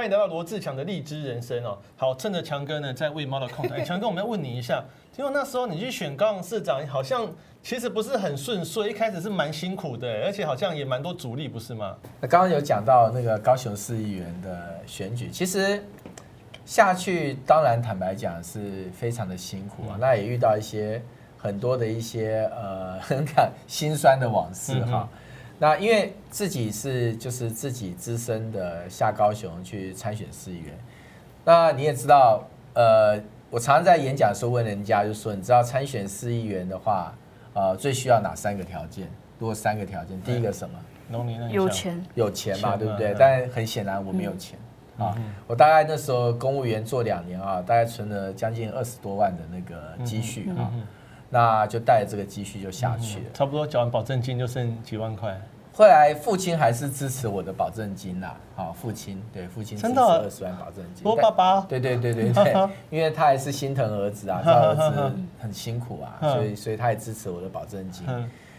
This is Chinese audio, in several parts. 欢迎来到罗志强的荔枝人生哦。好，趁着强哥呢在喂猫的空档，强哥，我们要问你一下，因为那时候你去选高雄市长，好像其实不是很顺遂，一开始是蛮辛苦的，而且好像也蛮多阻力，不是吗？那刚刚有讲到那个高雄市议员的选举，其实下去当然坦白讲是非常的辛苦啊，那也遇到一些很多的一些很心酸的往事哈。那因为自己是就是自己资深的下高雄去参选市议员，那你也知道，我常常在演讲的时候问人家，就说你知道参选市议员的话，最需要哪三个条件？如果三个条件，第一个什么？有钱。有钱嘛，对不对？但很显然我没有钱啊，我大概那时候公务员做2年啊，大概存了将近20多万的那个积蓄啊。那就带着这个积蓄就下去了，差不多缴完保证金就剩几万块。后来父亲还是支持我的保证金啦，好，父亲对父亲支持20万保证金。我爸爸对对对对对，因为他还是心疼儿子啊，这儿子很辛苦啊，所以他也支持我的保证金。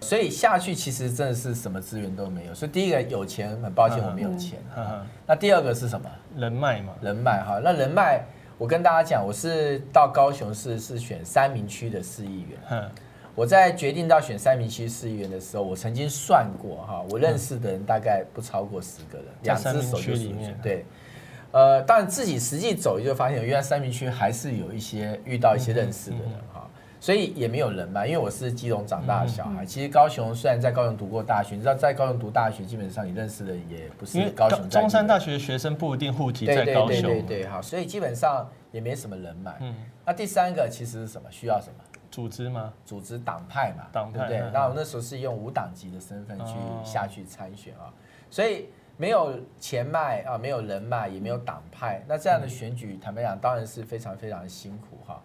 所以下去其实真的是什么资源都没有，所以第一个有钱，很抱歉我没有钱啊。那第二个是什么？人脉嘛，人脉哈，那人脉。我跟大家讲，我是到高雄市是选3民区的市议员。我在决定到选3民区市议员的时候，我曾经算过哈，我认识的人大概不超过10个人，2只手就数出。对，当然自己实际走就发现，原来3民区还是有一些遇到一些认识的人哈，所以也没有人嘛，因为我是基隆长大的小孩。其实高雄虽然在高雄读过大学，你知道在高雄读大学，基本上你认识的也不是高雄。中山大学学生不一定户籍在高雄。对对对对，好，所以基本上也没什么人脉。那第三个其实是什么？需要什么？组织吗？组织党派嘛，对不对？那我那时候是用无党籍的身份去下去参选啊，所以没有钱脉啊，没有人脉，也没有党派。那这样的选举，坦白讲，当然是非常非常辛苦哈。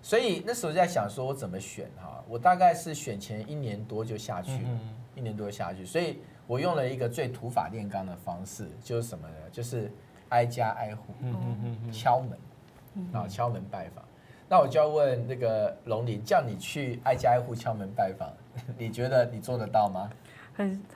所以那时候在想说我怎么选哈，我大概是选前1年多就下去了，所以我用了一个最土法炼钢的方式，就是什么呢？就是挨家挨户，敲门，啊，敲门拜访。那我就要问那个龙林，叫你去挨家挨户敲门拜访，你觉得你做得到吗？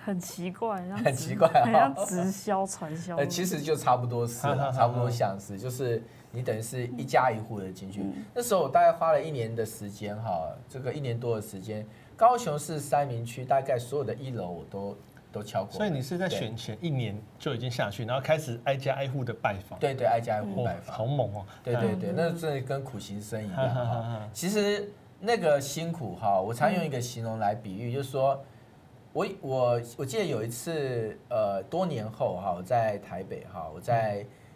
很奇怪，很奇怪，好像直销传销。其实就差不多是了，差不多像是就是。你等于是一家一户的进去。那时候我大概花了1年的时间哈，这个1年多的时间，高雄市3民区大概所有的1楼我都敲过。所以你是在选前1年就已经下去，然后开始挨家挨户的拜访。对对，挨家挨户拜访，好猛哦！对对对，那真的跟苦行僧一样哈。其实那个辛苦哈，我常用一个形容来比喻，就是说我记得有一次多年后哈，我在台北哈，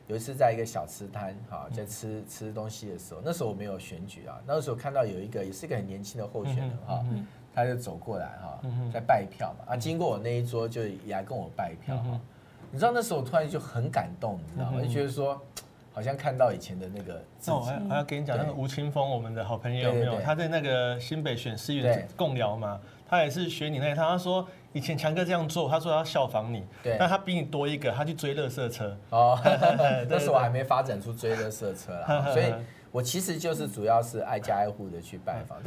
有一次在一个小吃摊哈，在吃东西的时候，那时候我没有选举啊，那时候看到有一个也是一个很年轻的候选人哈，他就走过来哈，在拜票嘛啊，经过我那一桌就也来跟我拜票哈，你知道那时候我突然就很感动，你知道吗？就觉得说好像看到以前的那个自己。我要跟你讲那个吴青峰，我们的好朋友有没有？他在那个新北选市议员共聊嘛，他也是学你那一套，他说。以前强哥这样做，他说他要效仿你，但他比你多一个，他去追垃圾车。哦，那时候我还没发展出追垃圾车啦，所以我其实就是主要是挨家挨户的去拜访，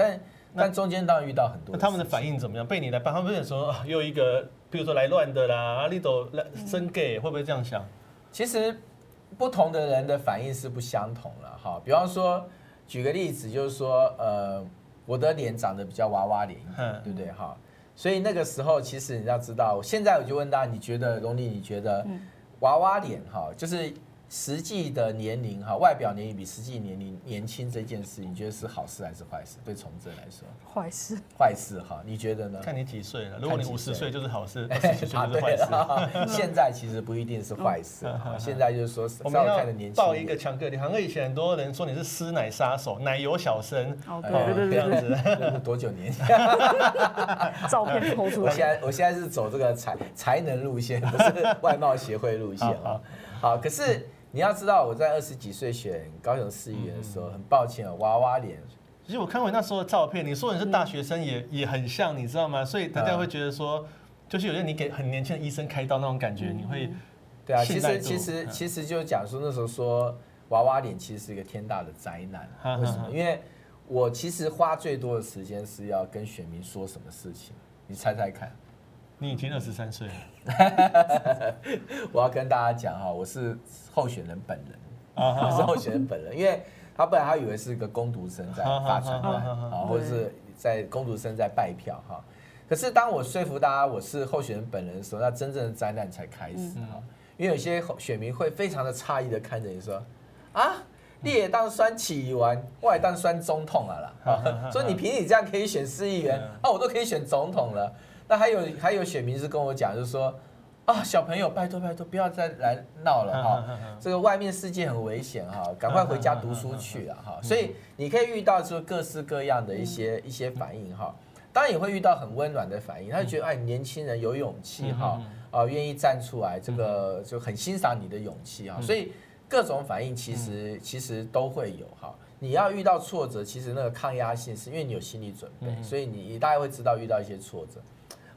但中间当然遇到很多。他们的反应怎么样？被你来拜访，他们说又一个，比如说来乱的啦，你都真 gay， 会不会这样想？其实不同的人的反应是不相同了哈。比方说，举个例子，就是说，我的脸长得比较娃娃脸，对不对哈？所以那个时候，其实你要知道，现在我就问大家，你觉得龙林，你觉得娃娃脸哈，就是实际的年龄哈，外表年龄比实际年龄年轻这件事，你觉得是好事还是坏事？对从政来说，坏事，坏事哈，你觉得呢？看你几岁了，如果你50岁就是好事，20岁就是坏事。现在其实不一定是坏事，现在就是说，我们要报一个强哥，好像以前很多人说你是师奶杀手、奶油小生，这样子，多久年前？照片抛出来。我现在是走这个才能路线，不是外貌协会路线啊。好，可是。你要知道，我在20几岁选高雄市议员的时候，很抱歉，娃娃脸。其实我看过那时候的照片，你说你是大学生也很像，你知道吗？所以大家会觉得说，就是有些你给很年轻的医生开刀那种感觉，你会对啊。其实就讲说那时候说娃娃脸其实是一个天大的灾难，为什么？因为我其实花最多的时间是要跟选民说什么事情，你猜猜看。你已经23岁了。我要跟大家讲哈，我是候选人本人，我是候选人本人，因为他本来他以为是一个工读生在发传单啊，或者是在工读生在拜票哈。可是当我说服大家我是候选人本人的时候，那真正的灾难才开始哈。因为有些选民会非常的诧异的看着你说，啊，你也当选起议员，我也当选总统啊啦，所以你凭你这样可以选市议员啊，我都可以选总统了。那还有选民是跟我讲，就是说，啊，小朋友，拜托拜托，不要再来闹了哈，这个外面世界很危险哈，赶快回家读书去了哈。所以你可以遇到就各式各样的一些反应哈，当然也会遇到很温暖的反应，他就觉得哎，年轻人有勇气哈，啊，愿意站出来，这个就很欣赏你的勇气哈。所以各种反应其实都会有哈。你要遇到挫折，其实那个抗压性是因为你有心理准备，所以你大概会知道遇到一些挫折。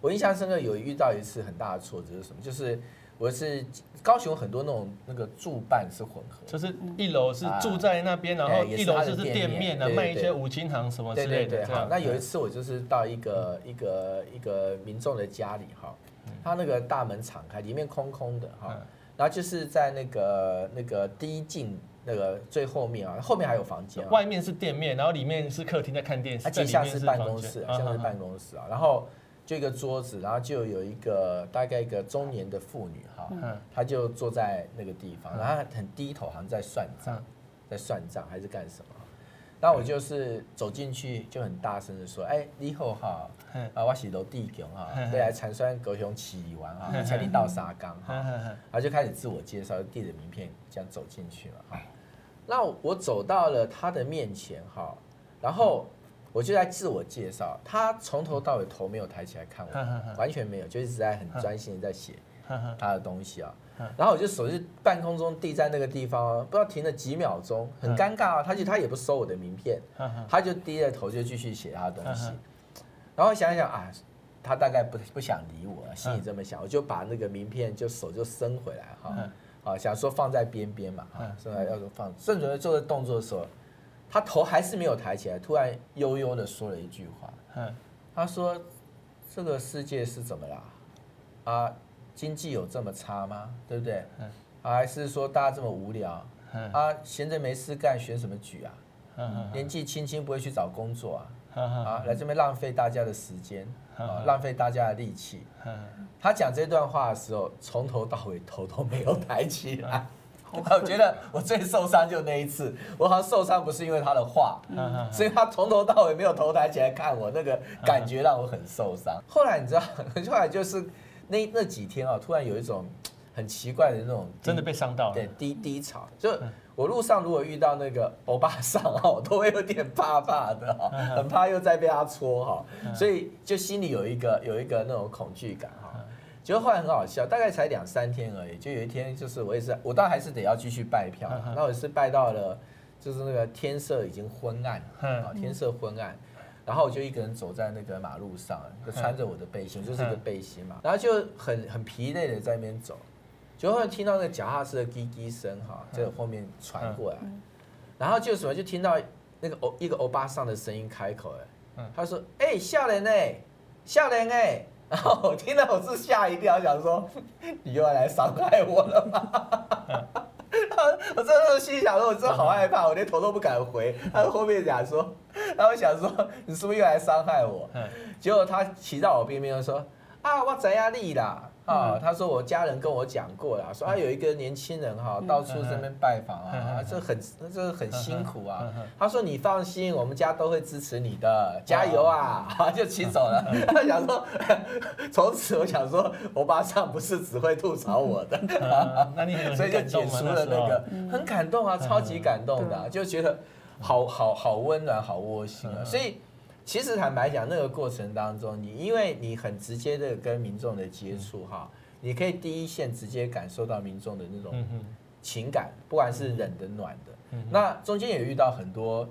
我印象深刻有遇到一次很大的挫折是什么？就是我是高雄很多那个住办是混合，就是一楼是住在那边，然后一楼就是店面啊，卖一些五金行什么之类的。对对对。那有一次我就是到一个民众的家里哈，他那个大门敞开，里面空空的哈，然后就是在那个第一进。那个最后面啊，后面还有房间，外面是店面，然后里面是客厅在看电视，地下室办公室，啊，然后就一个桌子，然后就有一个大概一个中年的妇女哈，她就坐在那个地方，然后很低头，好像在算账还是干什么。那我就是走进去就很大声的说，哎，你好哈，啊，我是罗地强哈，未来参选高雄市议员哈，请你到沙冈哈，然后就开始自我介绍，递着名片这样走进去了哈。那我走到了他的面前哈，然后我就在自我介绍，他从头到尾头没有抬起来看我，完全没有，就一直在很专心的在写他的东西啊。然后我就手就半空中递在那个地方，不知道停了几秒钟，很尴尬啊。他也不收我的名片，他就低着头就继续写他的东西。然后想一想啊，他大概不想理我，心里这么想，我就把那个名片就手就伸回来哈，啊，想说放在边边嘛，啊，伸来要说放，正准备做的动作的时候，他头还是没有抬起来，突然悠悠的说了一句话，他说：“这个世界是怎么啦？啊？”经济有这么差吗？对不对？还是说大家这么无聊啊？闲着没事干，选什么举啊？年纪轻轻不会去找工作啊？啊，来这边浪费大家的时间，浪费大家的力气。他讲这段话的时候，从头到尾头都没有抬起来。我觉得我最受伤就那一次，我好像受伤不是因为他的话，所以他从头到尾没有头抬起来看我，那个感觉让我很受伤。后来你知道，后来就是。那几天啊，突然有一种很奇怪的那种，真的被伤到了，对，低潮。就我路上如果遇到那个欧巴桑啊，我都会有点怕怕的哈，很怕又再被他戳哈，所以就心里有一个那种恐惧感哈。结果后来很好笑，大概才2-3天而已，就有一天就是我当然还是得要继续拜票，那我是拜到了就是那个天色已经昏暗啊，天色昏暗。然后我就一个人走在那个马路上，就穿着我的背心，就是一个背心嘛，然后就很疲累的在那边走，就会听到那个脚踏车的滴滴声哈，在后面传过来，然后就什么就听到那个一个欧巴桑的声音开口哎，他说哎少年哎，少年哎，然后我听到我是吓一跳，想说你又要来伤害我了吗？我真的心想说，我真的好害怕，我连头都不敢回。他后面讲说，然后想说你是不是又来伤害我？结果他骑到我边边就说啊，我知道你啦啊，他说我家人跟我讲过啦，说啊有一个年轻人哈，到处这边拜访啊，这很辛苦啊。他说你放心，我们家都会支持你的，加油啊！就骑走了。他想说，从此我想说，欧巴桑不是只会吐槽我的，所以就解除了那个，很感动啊，超级感动的，就觉得好温暖，好窝心啊。所以其实坦白讲，那个过程当中，因为你很直接的跟民众的接触哈，你可以第一线直接感受到民众的那种情感，不管是冷的、暖的。那中间也遇到很多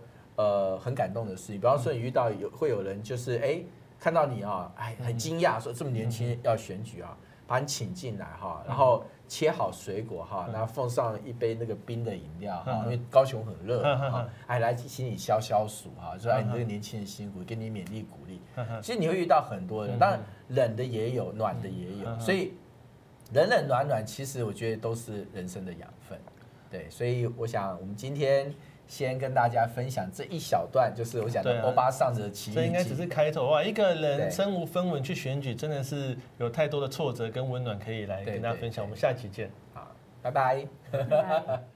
很感动的事情，比方说你遇到会有人就是哎看到你啊，哎很惊讶说这么年轻要选举啊，把你请进来哈，然后切好水果哈，然后放上一杯那个冰的饮料哈，因为高雄很热哈，哎来请你消消暑哈，说哎你这个年轻人辛苦，给你勉励鼓励。其实你会遇到很多人，当然冷的也有，暖的也有，所以冷冷暖暖，其实我觉得都是人生的养分。对，所以我想我们今天先跟大家分享这一小段，就是我讲的欧巴桑的奇遇记。这应该只是开头哇！一个人身无分文去选举，真的是有太多的挫折跟温暖可以来跟大家分享。我们下期见，好，拜拜。